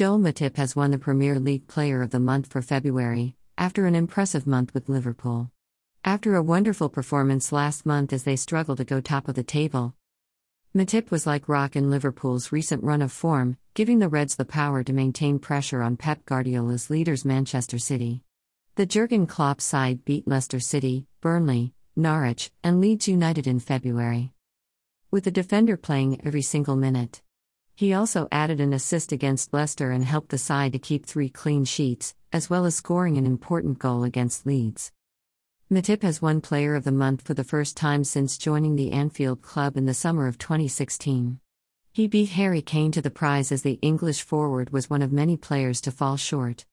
Joel Matip has won the Premier League Player of the Month for February, after an impressive month with Liverpool. After a wonderful performance last month as they struggled to go top of the table, Matip was like rock in Liverpool's recent run of form, giving the Reds the power to maintain pressure on Pep Guardiola's leaders Manchester City. The Jurgen Klopp side beat Leicester City, Burnley, Norwich, and Leeds United in February, with the defender playing every single minute. He also added an assist against Leicester and helped the side to keep 3 clean sheets, as well as scoring an important goal against Leeds. Matip has won Player of the Month for the first time since joining the Anfield club in the summer of 2016. He beat Harry Kane to the prize as the English forward was one of many players to fall short.